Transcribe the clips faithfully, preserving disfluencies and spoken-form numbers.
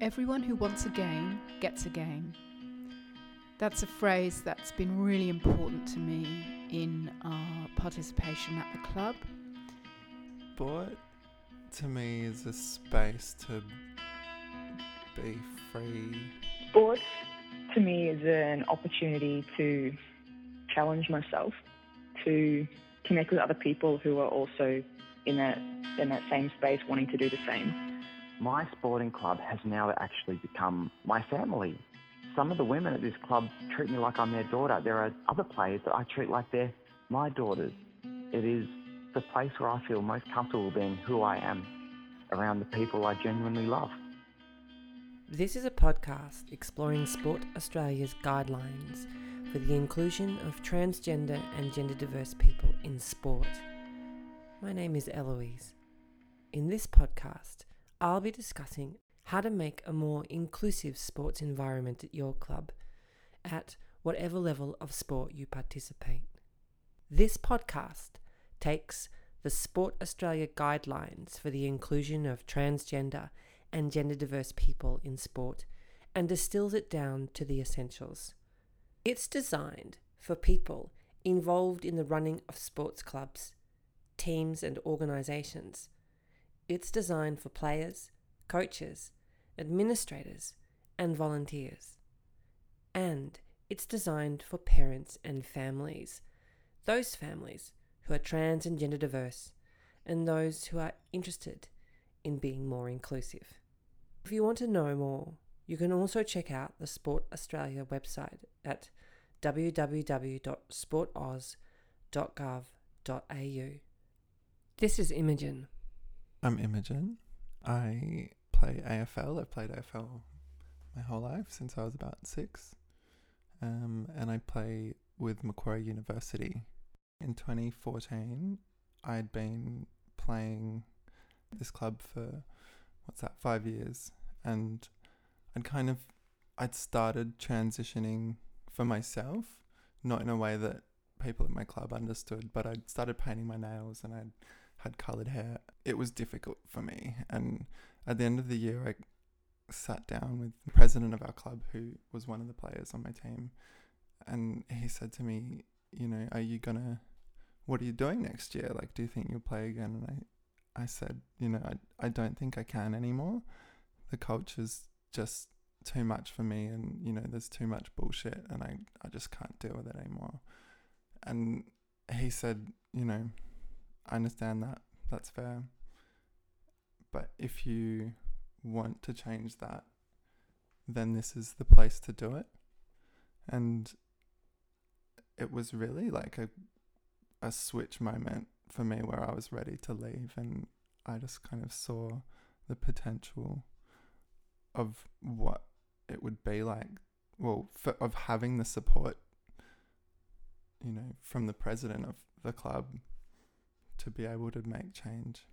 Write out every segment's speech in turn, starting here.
Everyone who wants a game gets a game. That's a phrase that's been really important to me in our participation at the club. Sport, to me, is a space to be free. Sport, to me, is an opportunity to challenge myself, to connect with other people who are also in that, in that same space wanting to do the same. My sporting club has now actually become my family. Some of the women at this club treat me like I'm their daughter. There are other players that I treat like they're my daughters. It is the place where I feel most comfortable being who I am, around the people I genuinely love. This is a podcast exploring Sport Australia's guidelines for the inclusion of transgender and gender diverse people in sport. My name is Eloise. In this podcast, I'll be discussing how to make a more inclusive sports environment at your club, at whatever level of sport you participate. This podcast takes the Sport Australia guidelines for the inclusion of transgender and gender diverse people in sport and distills it down to the essentials. It's designed for people involved in the running of sports clubs, teams and organisations. It's designed for players, coaches, administrators and volunteers. And it's designed for parents and families, those families who are trans and gender diverse, and those who are interested in being more inclusive. If you want to know more, you can also check out the Sport Australia website at w w w dot sport aus dot gov dot a u. This is Imogen. I'm Imogen. I play A F L. I've played A F L my whole life since I was about six. Um, and I play with Macquarie University. In twenty fourteen, I'd been playing this club for, what's that, five years. And I'd kind of, I'd started transitioning for myself, not in a way that people at my club understood, but I'd started painting my nails and I'd had coloured hair. It was difficult for me. And at the end of the year, I sat down with the president of our club, who was one of the players on my team. And he said to me, you know, are you gonna, what are you doing next year? Like, do you think you'll play again? And I, I said, you know, I, I don't think I can anymore. The culture's just too much for me, and, you know, there's too much bullshit, and I, I just can't deal with it anymore. And he said, you know, I understand that, that's fair. But if you want to change that, then this is the place to do it. And it was really like a a switch moment for me where I was ready to leave, and I just kind of saw the potential of what it would be like, well, for, of having the support, you know, from the president of the club to be able to make change.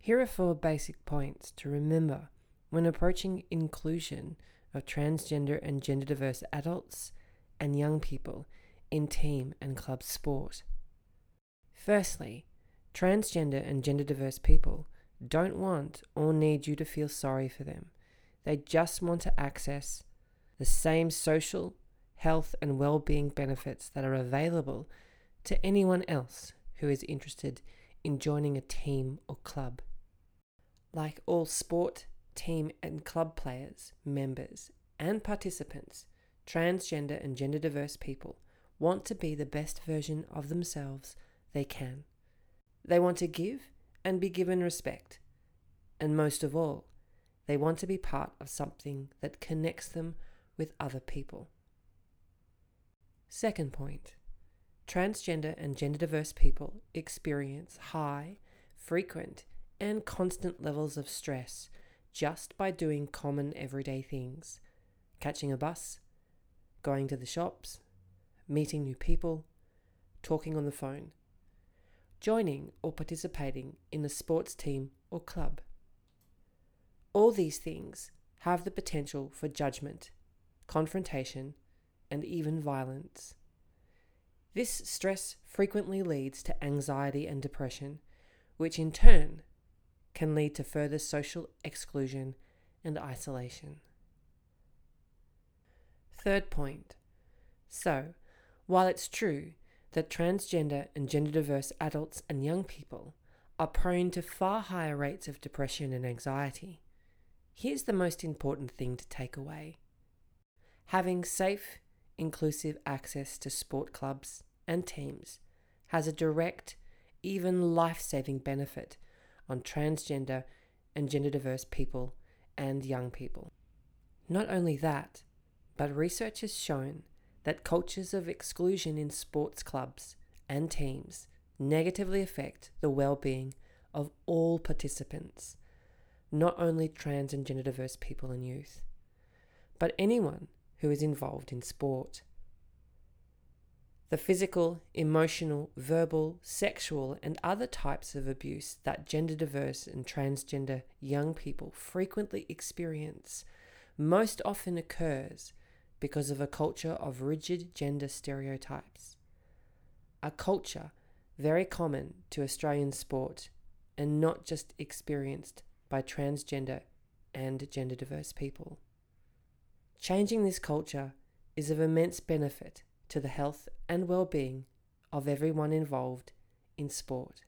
Here are four basic points to remember when approaching inclusion of transgender and gender diverse adults and young people in team and club sport. Firstly, transgender and gender diverse people don't want or need you to feel sorry for them. They just want to access the same social, health and well-being benefits that are available to anyone else who is interested in joining a team or club. Like all sport, team and club players, members and participants, transgender and gender diverse people want to be the best version of themselves they can. They want to give and be given respect. And most of all, they want to be part of something that connects them with other people. Second point, transgender and gender diverse people experience high, frequent, and constant levels of stress just by doing common everyday things. Catching a bus, going to the shops, meeting new people, talking on the phone, joining or participating in a sports team or club. All these things have the potential for judgment, confrontation, and even violence. This stress frequently leads to anxiety and depression, which in turn can lead to further social exclusion and isolation. Third point. So, while it's true that transgender and gender-diverse adults and young people are prone to far higher rates of depression and anxiety, here's the most important thing to take away. Having safe, inclusive access to sport clubs and teams has a direct, even life-saving benefit on transgender and gender-diverse people and young people. Not only that, but research has shown that cultures of exclusion in sports clubs and teams negatively affect the well-being of all participants, not only trans and gender-diverse people and youth, but anyone who is involved in sport. The physical, emotional, verbal, sexual and other types of abuse that gender-diverse and transgender young people frequently experience most often occurs because of a culture of rigid gender stereotypes, a culture very common to Australian sport and not just experienced by transgender and gender-diverse people. Changing this culture is of immense benefit to the health and well-being of everyone involved in sport.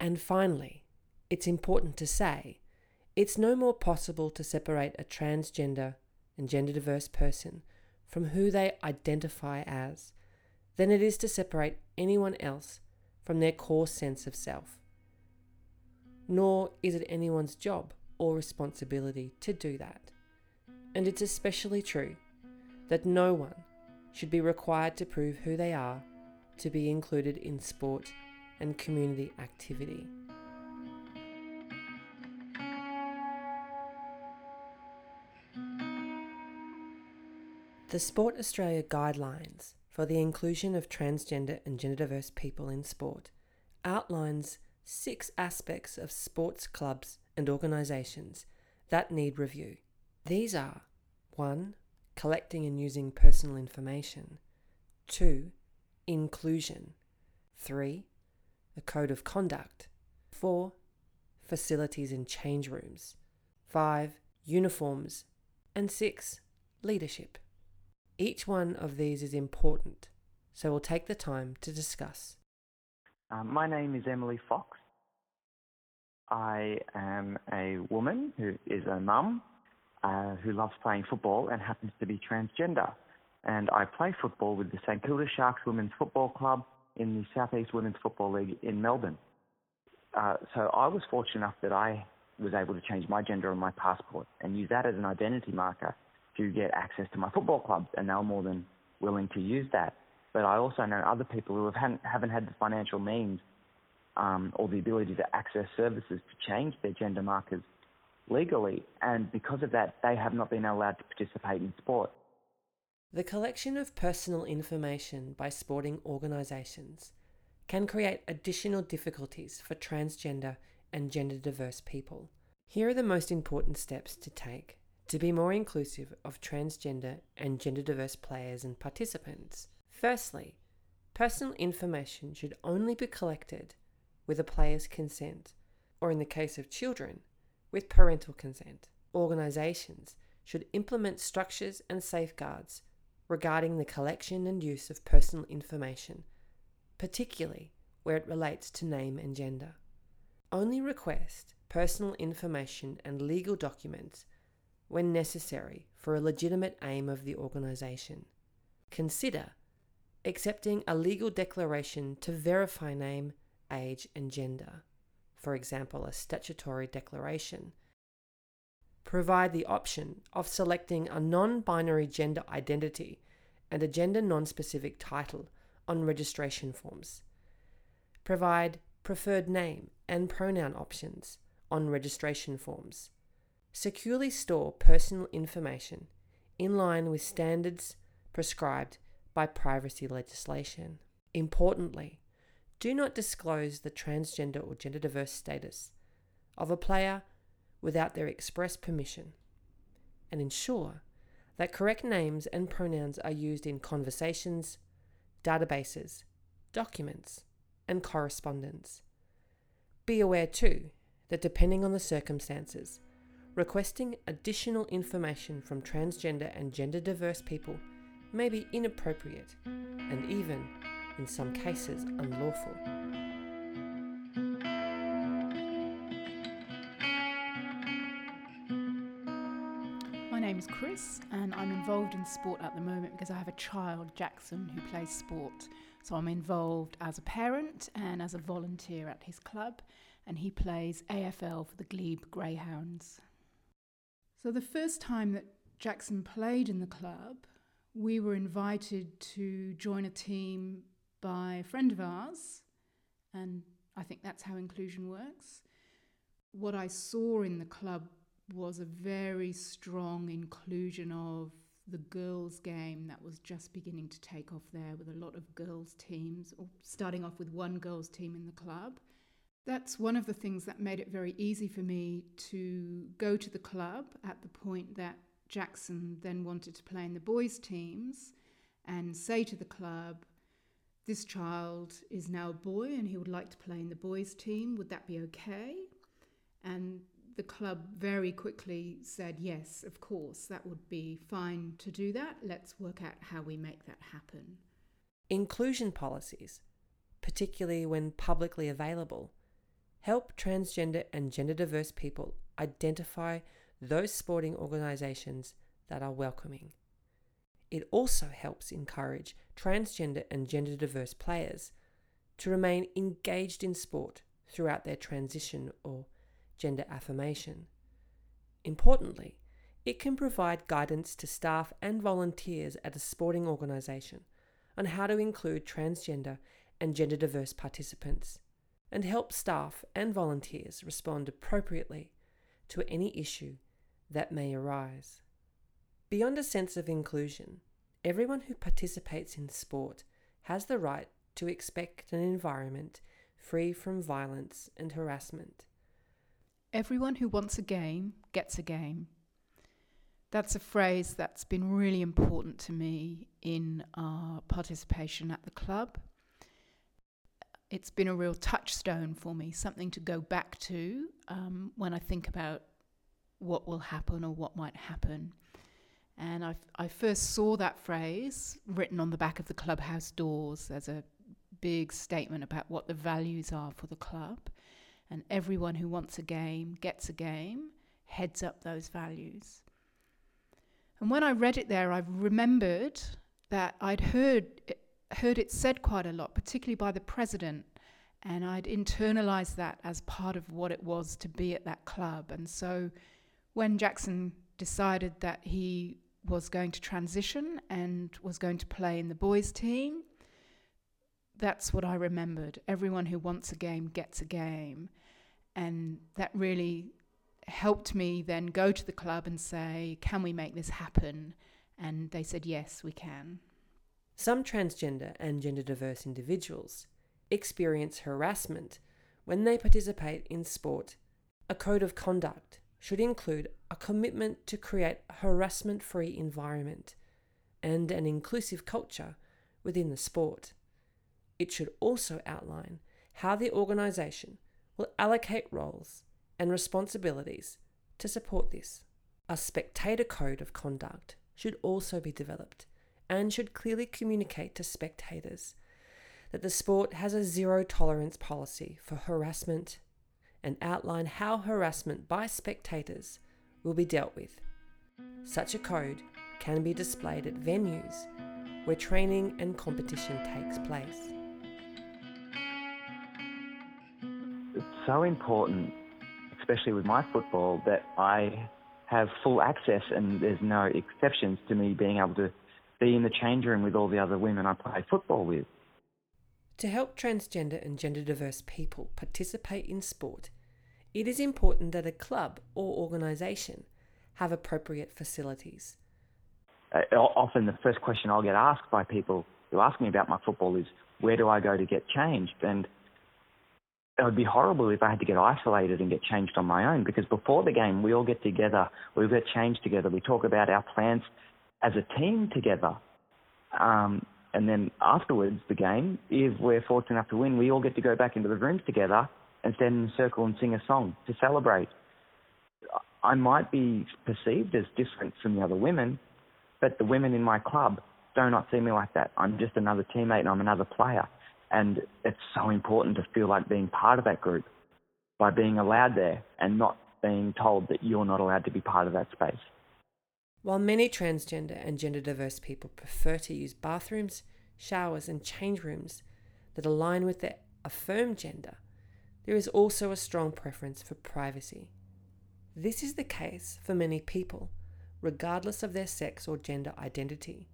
And finally, it's important to say, it's no more possible to separate a transgender and gender-diverse person from who they identify as than it is to separate anyone else from their core sense of self. Nor is it anyone's job or responsibility to do that. And it's especially true that no one should be required to prove who they are to be included in sport and community activity. The Sport Australia guidelines for the inclusion of transgender and gender-diverse people in sport outlines six aspects of sports clubs and organisations that need review. These are one Collecting and using personal information. two Inclusion. three A code of conduct. four Facilities and change rooms. five Uniforms. And six Leadership. Each one of these is important, so we'll take the time to discuss. Um, my name is Emily Fox. I am a woman who is a mum, Uh, who loves playing football and happens to be transgender. And I play football with the St Kilda Sharks Women's Football Club in the South East Women's Football League in Melbourne. Uh, so I was fortunate enough that I was able to change my gender on my passport and use that as an identity marker to get access to my football clubs, and they were more than willing to use that. But I also know other people who have hadn't, haven't had the financial means um, or the ability to access services to change their gender markers legally, and because of that, they have not been allowed to participate in sport. The collection of personal information by sporting organisations can create additional difficulties for transgender and gender-diverse people. Here are the most important steps to take to be more inclusive of transgender and gender-diverse players and participants. Firstly, personal information should only be collected with a player's consent, or in the case of children, with parental consent. Organisations should implement structures and safeguards regarding the collection and use of personal information, particularly where it relates to name and gender. Only request personal information and legal documents when necessary for a legitimate aim of the organisation. Consider accepting a legal declaration to verify name, age and gender. For example, a statutory declaration. Provide the option of selecting a non-binary gender identity and a gender non-specific title on registration forms. Provide preferred name and pronoun options on registration forms. Securely store personal information in line with standards prescribed by privacy legislation. Importantly, do not disclose the transgender or gender-diverse status of a player without their express permission, and ensure that correct names and pronouns are used in conversations, databases, documents, and correspondence. Be aware too that depending on the circumstances, requesting additional information from transgender and gender diverse people may be inappropriate and even, in some cases, unlawful. My name is Chris and I'm involved in sport at the moment because I have a child, Jackson, who plays sport. So I'm involved as a parent and as a volunteer at his club, and he plays A F L for the Glebe Greyhounds. So the first time that Jackson played in the club, we were invited to join a team by a friend of ours, and I think that's how inclusion works. What I saw in the club was a very strong inclusion of the girls' game that was just beginning to take off there, with a lot of girls' teams, or starting off with one girls' team in the club. That's one of the things that made it very easy for me to go to the club at the point that Jackson then wanted to play in the boys' teams and say to the club, this child is now a boy and he would like to play in the boys' team, would that be okay? And the club very quickly said, yes, of course, that would be fine to do that. Let's work out how we make that happen. Inclusion policies, particularly when publicly available, help transgender and gender diverse people identify those sporting organisations that are welcoming. It also helps encourage transgender and gender diverse players to remain engaged in sport throughout their transition or gender affirmation. Importantly, it can provide guidance to staff and volunteers at a sporting organisation on how to include transgender and gender diverse participants, and help staff and volunteers respond appropriately to any issue that may arise. Beyond a sense of inclusion, everyone who participates in sport has the right to expect an environment free from violence and harassment. Everyone who wants a game gets a game. That's a phrase that's been really important to me in our participation at the club. It's been a real touchstone for me, something to go back to um, when I think about what will happen or what might happen. And I, I first saw that phrase written on the back of the clubhouse doors as a big statement about what the values are for the club. And everyone who wants a game gets a game, heads up those values. And when I read it there, I remembered that I'd heard it, heard it said quite a lot, particularly by the president, and I'd internalised that as part of what it was to be at that club. And so when Jackson decided that he was going to transition and was going to play in the boys' team, that's what I remembered. Everyone who wants a game gets a game. And that really helped me then go to the club and say, can we make this happen? And they said, yes, we can. Some transgender and gender diverse individuals experience harassment when they participate in sport. A code of conduct should include a commitment to create a harassment-free environment and an inclusive culture within the sport. It should also outline how the organisation will allocate roles and responsibilities to support this. A spectator code of conduct should also be developed and should clearly communicate to spectators that the sport has a zero-tolerance policy for harassment and outline how harassment by spectators will be dealt with. Such a code can be displayed at venues where training and competition takes place. It's so important, especially with my football, that I have full access and there's no exceptions to me being able to be in the change room with all the other women I play football with. To help transgender and gender diverse people participate in sport, it is important that a club or organisation have appropriate facilities. Uh, often the first question I'll get asked by people who ask me about my football is, where do I go to get changed? And it would be horrible if I had to get isolated and get changed on my own, because before the game we all get together, we get changed together, we talk about our plans as a team together. Um, and then afterwards, the game, if we're fortunate enough to win, we all get to go back into the rooms together and stand in a circle and sing a song to celebrate. I might be perceived as different from the other women, but the women in my club do not see me like that. I'm just another teammate and I'm another player. And it's so important to feel like being part of that group by being allowed there and not being told that you're not allowed to be part of that space. While many transgender and gender diverse people prefer to use bathrooms, showers and change rooms that align with their affirmed gender, there is also a strong preference for privacy. This is the case for many people, regardless of their sex or gender identity.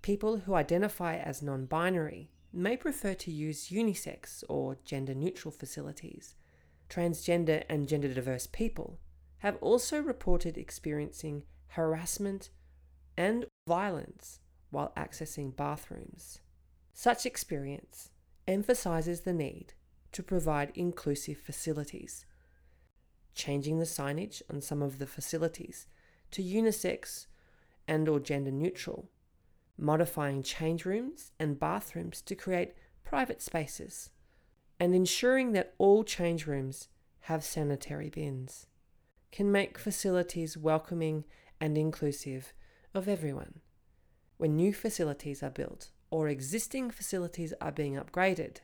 People who identify as non-binary may prefer to use unisex or gender-neutral facilities. Transgender and gender-diverse people have also reported experiencing harassment and violence while accessing bathrooms. Such experience emphasises the need to provide inclusive facilities. Changing the signage on some of the facilities to unisex and or gender-neutral, modifying change rooms and bathrooms to create private spaces, and ensuring that all change rooms have sanitary bins, can make facilities welcoming and inclusive of everyone. When new facilities are built or existing facilities are being upgraded,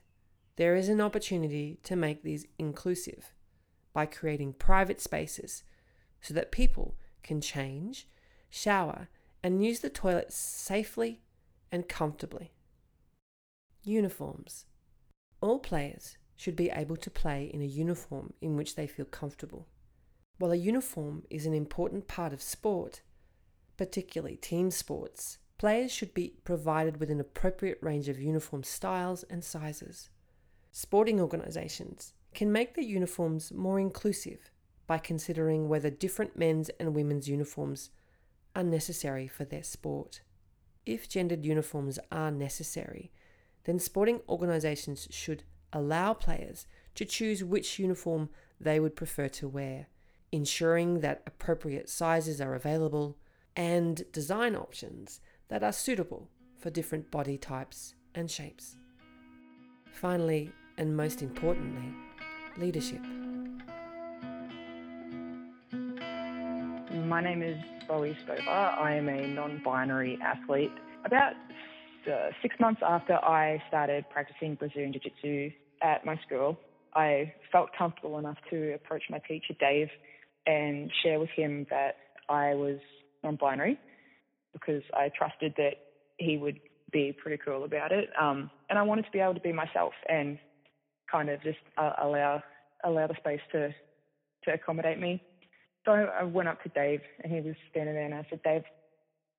there is an opportunity to make these inclusive by creating private spaces so that people can change, shower, and use the toilets safely and comfortably. Uniforms. All players should be able to play in a uniform in which they feel comfortable. While a uniform is an important part of sport, particularly team sports, players should be provided with an appropriate range of uniform styles and sizes. Sporting organisations can make their uniforms more inclusive by considering whether different men's and women's uniforms are necessary for their sport. If gendered uniforms are necessary, then sporting organisations should allow players to choose which uniform they would prefer to wear, ensuring that appropriate sizes are available and design options that are suitable for different body types and shapes. Finally, and most importantly, leadership. My name is Bowie Stover. I am a non-binary athlete. About uh, six months after I started practicing Brazilian Jiu-Jitsu at my school, I felt comfortable enough to approach my teacher, Dave, and share with him that I was non-binary because I trusted that he would be pretty cool about it. Um, and I wanted to be able to be myself and kind of just uh, allow allow the space to, to accommodate me. So I went up to Dave, and he was standing there, and I said, Dave,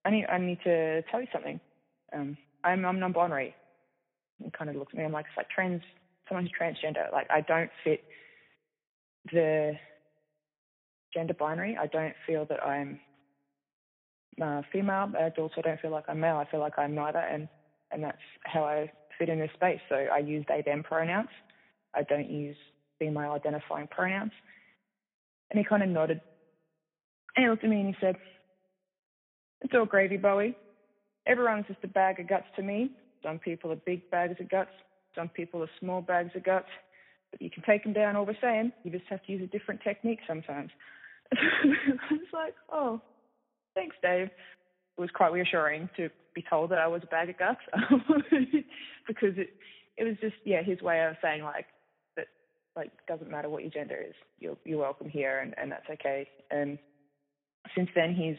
I need, I need to tell you something. Um, I'm, I'm non-binary. He kind of looked at me. I'm like, it's like trans, someone who's transgender. Like, I don't fit the gender binary. I don't feel that I'm uh, female. I also don't feel like I'm male. I feel like I'm neither, and, and that's how I fit in this space. So I use they, them pronouns. I don't use female-identifying pronouns. And he kind of nodded. And he looked at me and he said, it's all gravy, Bowie. Everyone's just a bag of guts to me. Some people are big bags of guts. Some people are small bags of guts. But you can take them down all the same. You just have to use a different technique sometimes. I was like, oh, thanks, Dave. It was quite reassuring to be told that I was a bag of guts because it, it was just, yeah, his way of saying, like, Like, doesn't matter what your gender is, you're, you're welcome here, and, and that's okay. And since then, he's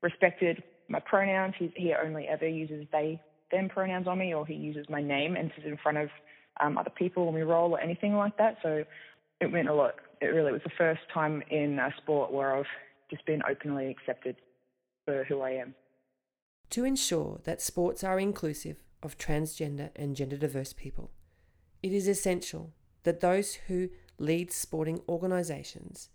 respected my pronouns. He's, he only ever uses they, them pronouns on me, or he uses my name and sits in front of um, other people when we roll or anything like that. So it meant a lot. It really was the first time in uh, sport where I've just been openly accepted for who I am. To ensure that sports are inclusive of transgender and gender-diverse people, it is essential that those who lead sporting organisations,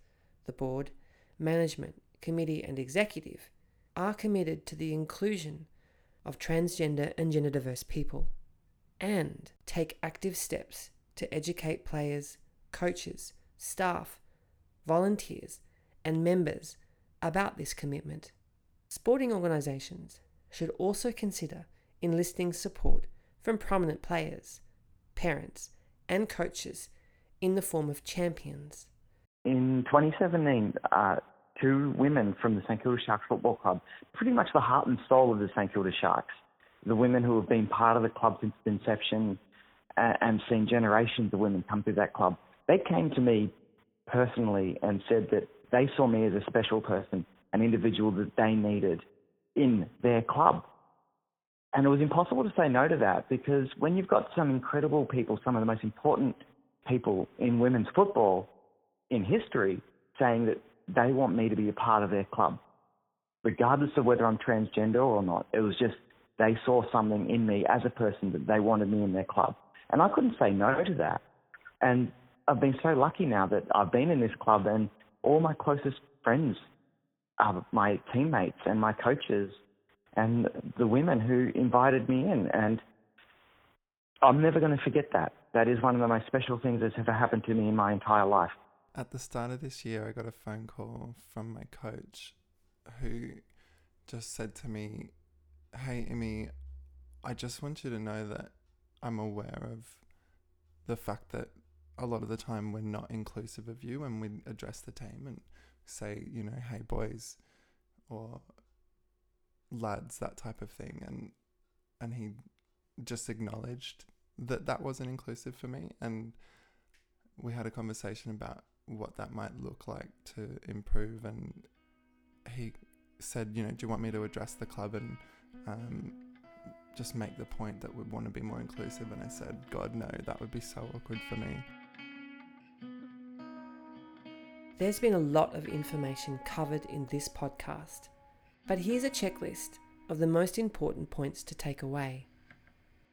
the board, management, committee and executive, are committed to the inclusion of transgender and gender diverse people and take active steps to educate players, coaches, staff, volunteers and members about this commitment. Sporting organisations should also consider enlisting support from prominent players, parents and coaches in the form of champions. In twenty seventeen, uh, two women from the St Kilda Sharks Football Club, pretty much the heart and soul of the St Kilda Sharks, the women who have been part of the club since its inception and seen generations of women come through that club. They came to me personally and said that they saw me as a special person, an individual that they needed in their club. And it was impossible to say no to that, because when you've got some incredible people, some of the most important people in women's football in history, saying that they want me to be a part of their club, regardless of whether I'm transgender or not, it was just they saw something in me as a person that they wanted me in their club. And I couldn't say no to that. And I've been so lucky now that I've been in this club, and all my closest friends are my teammates and my coaches and the women who invited me in. And I'm never going to forget that. That is one of the most special things that's ever happened to me in my entire life. At the start of this year, I got a phone call from my coach who just said to me, "Hey, Emmy, I just want you to know that I'm aware of the fact that a lot of the time we're not inclusive of you when we address the team and say, you know, hey, boys or lads, that type of thing." And and he just acknowledged that that wasn't inclusive for me. And we had a conversation about what that might look like to improve. And he said, you know, do you want me to address the club and um, just make the point that we want to be more inclusive? And I said, God, no, that would be so awkward for me. There's been a lot of information covered in this podcast, but here's a checklist of the most important points to take away.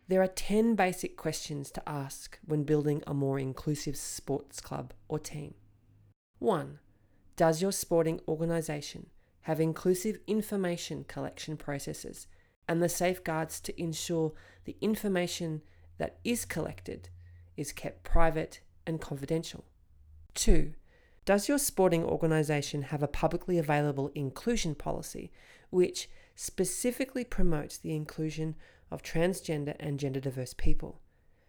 There are ten basic questions to ask when building a more inclusive sports club or team. one. Does your sporting organisation have inclusive information collection processes and the safeguards to ensure the information that is collected is kept private and confidential? two. Does your sporting organisation have a publicly available inclusion policy which specifically promotes the inclusion of transgender and gender diverse people,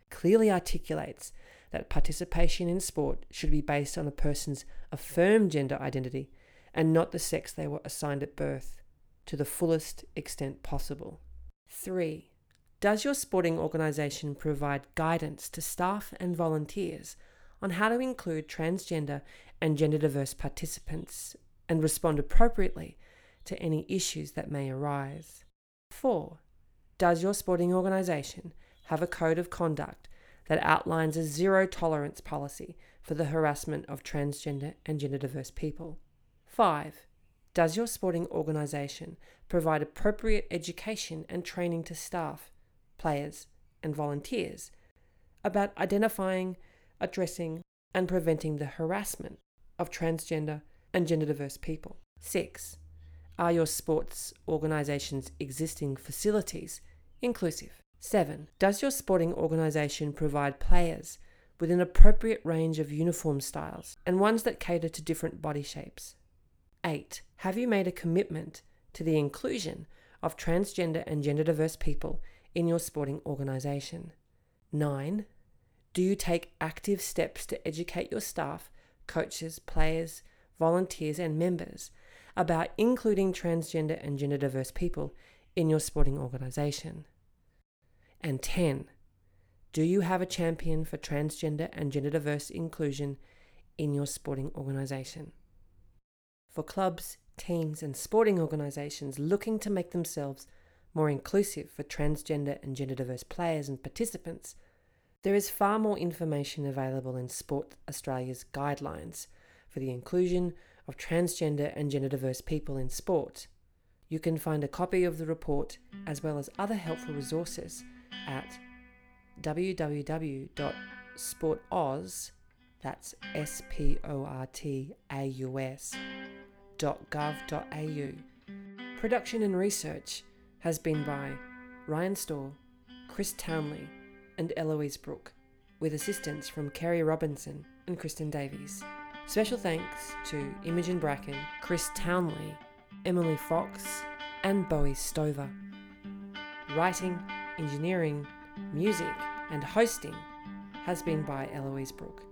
clearly articulates that participation in sport should be based on a person's affirmed gender identity and not the sex they were assigned at birth to the fullest extent possible? three. Does your sporting organisation provide guidance to staff and volunteers on how to include transgender and gender diverse participants and respond appropriately to any issues that may arise? four. Does your sporting organisation have a code of conduct that outlines a zero tolerance policy for the harassment of transgender and gender diverse people? five. Does your sporting organisation provide appropriate education and training to staff, players and volunteers about identifying, addressing and preventing the harassment of transgender and gender diverse people? six. Are your sports organisation's existing facilities inclusive? seven. Does your sporting organisation provide players with an appropriate range of uniform styles and ones that cater to different body shapes? eight. Have you made a commitment to the inclusion of transgender and gender diverse people in your sporting organisation? nine. Do you take active steps to educate your staff, coaches, players, volunteers and members about including transgender and gender diverse people in your sporting organisation? And ten, do you have a champion for transgender and gender diverse inclusion in your sporting organisation? For clubs, teams and sporting organisations looking to make themselves more inclusive for transgender and gender diverse players and participants, there is far more information available in Sport Australia's guidelines for the inclusion of transgender and gender diverse people in sport. You can find a copy of the report as well as other helpful resources at w w w dot sport aus, that's S P O R T A U S, dot gov dot a u. Production and research has been by Ryan Storr, Chris Townley and Eloise Brook, with assistance from Carrie Robinson and Kristen Davies. Special thanks to Imogen Bracken, Chris Townley, Emily Fox, and Bowie Stover. Writing, engineering, music, and hosting has been by Eloise Brook.